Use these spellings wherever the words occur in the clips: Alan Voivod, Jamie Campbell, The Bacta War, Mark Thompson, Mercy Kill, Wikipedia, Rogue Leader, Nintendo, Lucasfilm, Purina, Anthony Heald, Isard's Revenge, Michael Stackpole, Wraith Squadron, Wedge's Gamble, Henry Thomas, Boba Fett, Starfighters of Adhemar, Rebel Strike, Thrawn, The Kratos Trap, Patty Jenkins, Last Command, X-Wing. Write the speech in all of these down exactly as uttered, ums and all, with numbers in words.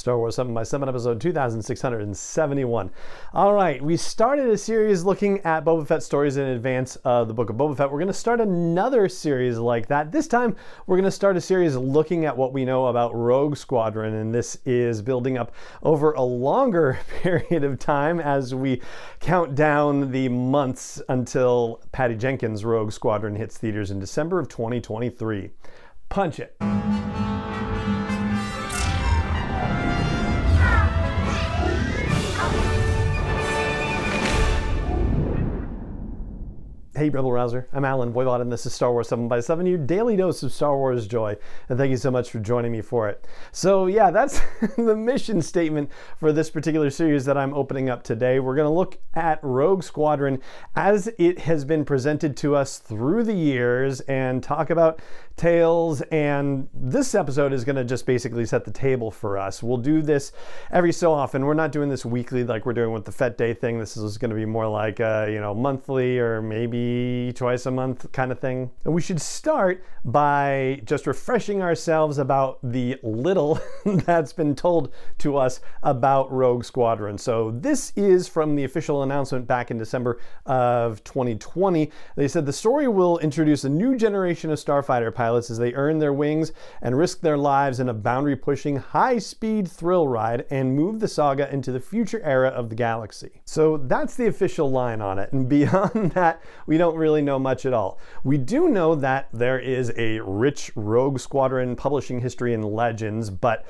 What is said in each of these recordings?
Star Wars seven by seven, episode two thousand six hundred seventy-one. All right, we started a series looking at Boba Fett stories in advance of the Book of Boba Fett. We're going to start another series like that. This time, we're going to start a series looking at what we know about Rogue Squadron, and this is building up over a longer period of time as we count down the months until Patty Jenkins' Rogue Squadron hits theaters in December of twenty twenty-three. Punch it. Hey, Rebel Rouser, I'm Alan Voivod, and this is Star Wars seven by seven, your daily dose of Star Wars joy, and thank you so much for joining me for it. So yeah, that's the mission statement for this particular series that I'm opening up today. We're going to look at Rogue Squadron as it has been presented to us through the years and talk about tales, and this episode is going to just basically set the table for us. We'll do this every so often. We're not doing this weekly like we're doing with the Fett Day thing. This is going to be more like, uh, you know, monthly or maybe twice a month kind of thing. And we should start by just refreshing ourselves about the little that's been told to us about Rogue Squadron. So this is from the official announcement back in December of twenty twenty. They said the story will introduce a new generation of starfighter pilots as they earn their wings and risk their lives in a boundary-pushing, high-speed thrill ride and move the saga into the future era of the galaxy. So that's the official line on it. And beyond that, we don't really know much at all. We do know that there is a rich Rogue Squadron publishing history and legends, but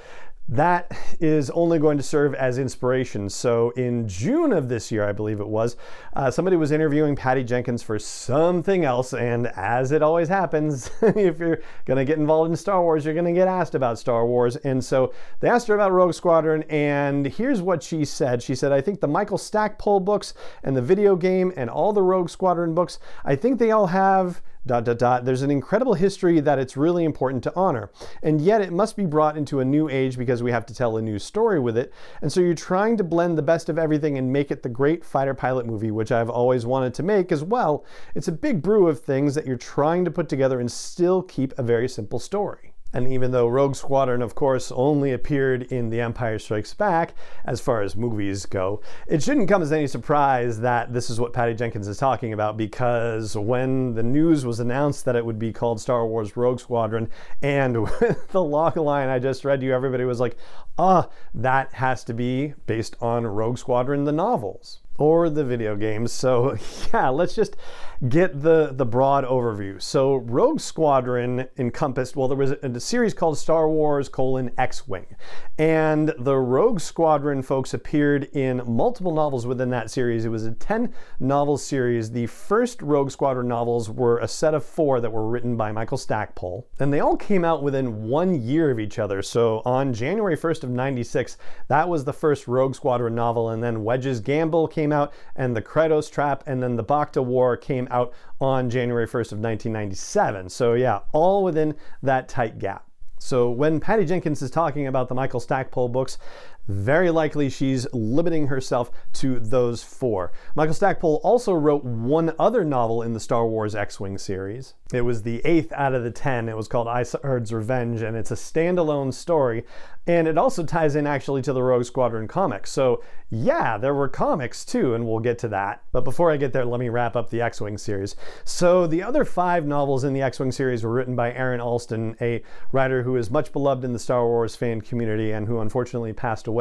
that is only going to serve as inspiration. So in June of this year, I believe it was, uh, somebody was interviewing Patty Jenkins for something else, and as it always happens, if you're gonna get involved in Star Wars, you're gonna get asked about Star Wars. And so they asked her about Rogue Squadron, and here's what she said. She said, I think the Michael Stackpole books and the video game and all the Rogue Squadron books, I think they all have dot dot dot there's an incredible history that it's really important to honor, and yet it must be brought into a new age because we have to tell a new story with it. And so you're trying to blend the best of everything and make it the great fighter pilot movie, which I've always wanted to make as well. It's a big brew of things that you're trying to put together and still keep a very simple story. And even though Rogue Squadron, of course, only appeared in The Empire Strikes Back, as far as movies go, it shouldn't come as any surprise that this is what Patty Jenkins is talking about, because when the news was announced that it would be called Star Wars Rogue Squadron, and with the log line I just read to you, everybody was like, ah, oh, that has to be based on Rogue Squadron, the novels, or the video games. So yeah, let's just get the, the broad overview. So Rogue Squadron encompassed, well, there was a, a series called Star Wars colon X-Wing, and the Rogue Squadron folks appeared in multiple novels within that series. It was a ten novel series. The first Rogue Squadron novels were a set of four that were written by Michael Stackpole, and they all came out within one year of each other. So on January first of ninety-six, that was the first Rogue Squadron novel, and then Wedge's Gamble came out, and The Kratos Trap, and then The Bacta War came out on January first of nineteen ninety-seven. So yeah, all within that tight gap. So when Patty Jenkins is talking about the Michael Stackpole books, very likely she's limiting herself to those four. Michael Stackpole also wrote one other novel in the Star Wars X-Wing series. It was the eighth out of the ten. It was called Isard's Revenge, and it's a standalone story, and it also ties in actually to the Rogue Squadron comics. So yeah, there were comics too, and we'll get to that. But before I get there, let me wrap up the X-Wing series. So the other five novels in the X-Wing series were written by Aaron Allston, a writer who is much beloved in the Star Wars fan community and who unfortunately passed away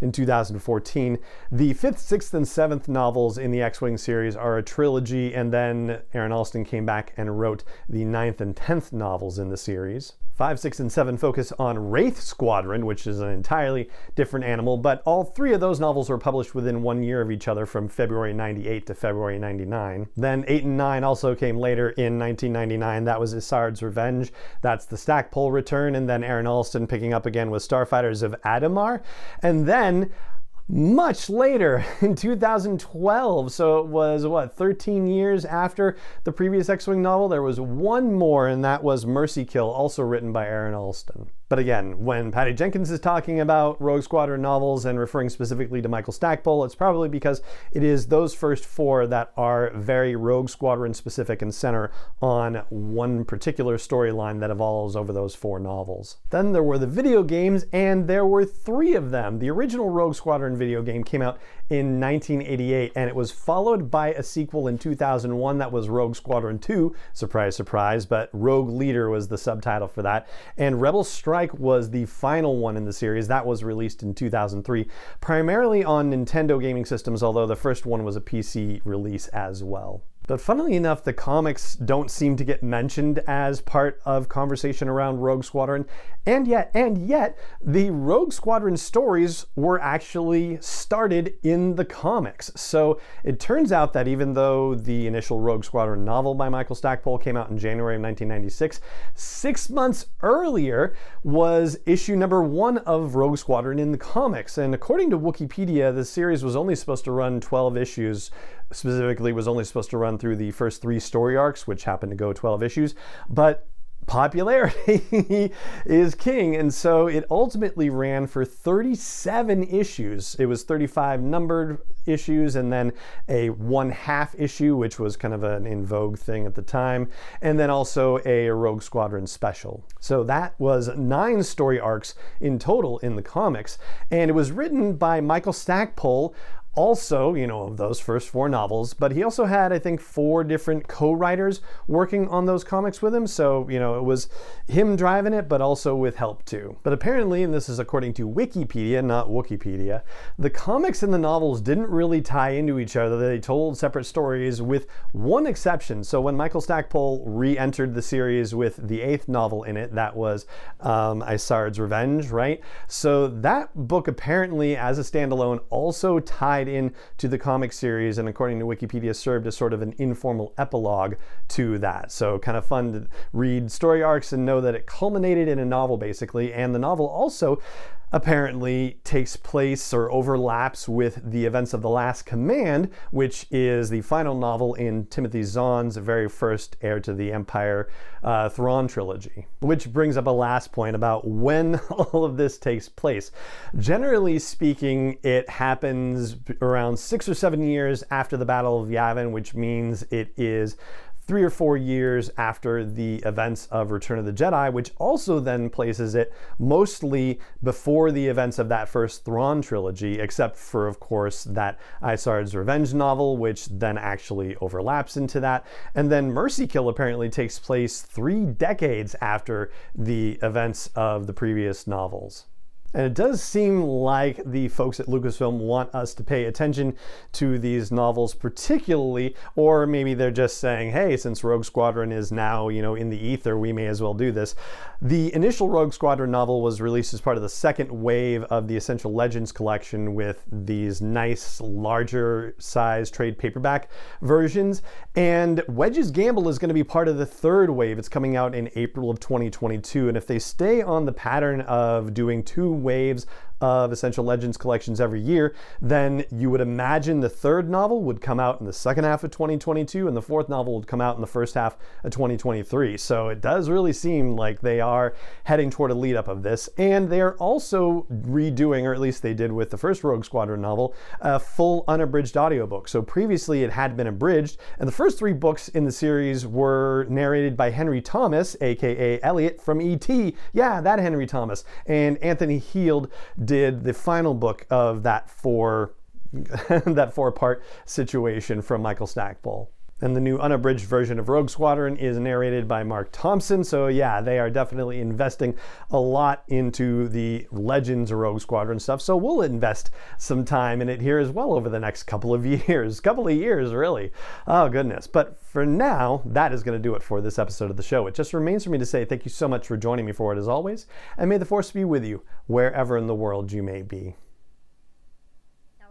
in two thousand fourteen. The fifth, sixth, and seventh novels in the X-Wing series are a trilogy, and then Aaron Allston came back and wrote the ninth and tenth novels in the series. Five, six, and seven focus on Wraith Squadron, which is an entirely different animal, but all three of those novels were published within one year of each other, from February ninety-eight to February ninety-nine. Then eight and nine also came later in nineteen ninety-nine. That was Isard's Revenge. That's the Stackpole return, and then Aaron Allston picking up again with Starfighters of Adhemar. And then much later, in two thousand twelve, so it was, what, thirteen years after the previous X-Wing novel, there was one more, and that was Mercy Kill, also written by Aaron Allston. But again, when Patty Jenkins is talking about Rogue Squadron novels and referring specifically to Michael Stackpole, it's probably because it is those first four that are very Rogue Squadron specific and center on one particular storyline that evolves over those four novels. Then there were the video games, and there were three of them. The original Rogue Squadron video game came out in nineteen eighty-eight, and it was followed by a sequel in two thousand one that was Rogue Squadron two, surprise, surprise, but Rogue Leader was the subtitle for that, and Rebel Strike was the final one in the series that was released in two thousand three, primarily on Nintendo gaming systems, although the first one was a P C release as well. But funnily enough, the comics don't seem to get mentioned as part of conversation around Rogue Squadron, and yet, and yet, the Rogue Squadron stories were actually started in the comics. So it turns out that even though the initial Rogue Squadron novel by Michael Stackpole came out in January of nineteen ninety-six, six months earlier was issue number one of Rogue Squadron in the comics. And according to Wikipedia, the series was only supposed to run twelve issues, specifically was only supposed to run through the first three story arcs, which happened to go twelve issues, but popularity is king, and so it ultimately ran for thirty-seven issues. It was thirty-five numbered issues and then a one half issue, which was kind of an in vogue thing at the time, and then also a Rogue Squadron special. So that was nine story arcs in total in the comics, and it was written by Michael Stackpole, also, you know, of those first four novels, but he also had, I think, four different co-writers working on those comics with him, so, you know, it was him driving it, but also with help too. But apparently, and this is according to Wikipedia, not Wikipedia, the comics and the novels didn't really tie into each other. They told separate stories with one exception. So when Michael Stackpole re-entered the series with the eighth novel in it, that was um, Isard's Revenge, right? So that book apparently, as a standalone, also tied in to the comic series, and according to Wikipedia, served as sort of an informal epilogue to that. So kind of fun to read story arcs and know that it culminated in a novel, basically, and the novel also apparently takes place or overlaps with the events of The Last Command, which is the final novel in Timothy Zahn's very first Heir to the Empire uh, Thrawn trilogy. Which brings up a last point about when all of this takes place. Generally speaking, it happens around six or seven years after the Battle of Yavin, which means it is three or four years after the events of Return of the Jedi, which also then places it mostly before the events of that first Thrawn trilogy, except for, of course, that Isard's Revenge novel, which then actually overlaps into that. And then Mercy Kill apparently takes place three decades after the events of the previous novels. And it does seem like the folks at Lucasfilm want us to pay attention to these novels particularly, or maybe they're just saying, hey, since Rogue Squadron is now, you know, in the ether, we may as well do this. The initial Rogue Squadron novel was released as part of the second wave of the Essential Legends collection with these nice, larger size trade paperback versions. And Wedge's Gamble is going to be part of the third wave. It's coming out in April of twenty twenty-two. And if they stay on the pattern of doing two waves of Essential Legends collections every year, then you would imagine the third novel would come out in the second half of twenty twenty-two and the fourth novel would come out in the first half of twenty twenty-three. So it does really seem like they are heading toward a lead up of this, and they are also redoing, or at least they did with the first Rogue Squadron novel, a full unabridged audiobook. So previously it had been abridged, and the first three books in the series were narrated by Henry Thomas, aka Elliot from E T. Yeah, that Henry Thomas. And Anthony Heald did the final book of that four that four-part situation from Michael Stackpole. And the new unabridged version of Rogue Squadron is narrated by Mark Thompson, so yeah, they are definitely investing a lot into the Legends Rogue Squadron stuff, so we'll invest some time in it here as well over the next couple of years. Couple of years, really. Oh, goodness. But for now, that is going to do it for this episode of the show. It just remains for me to say thank you so much for joining me for it, as always, and may the Force be with you wherever in the world you may be.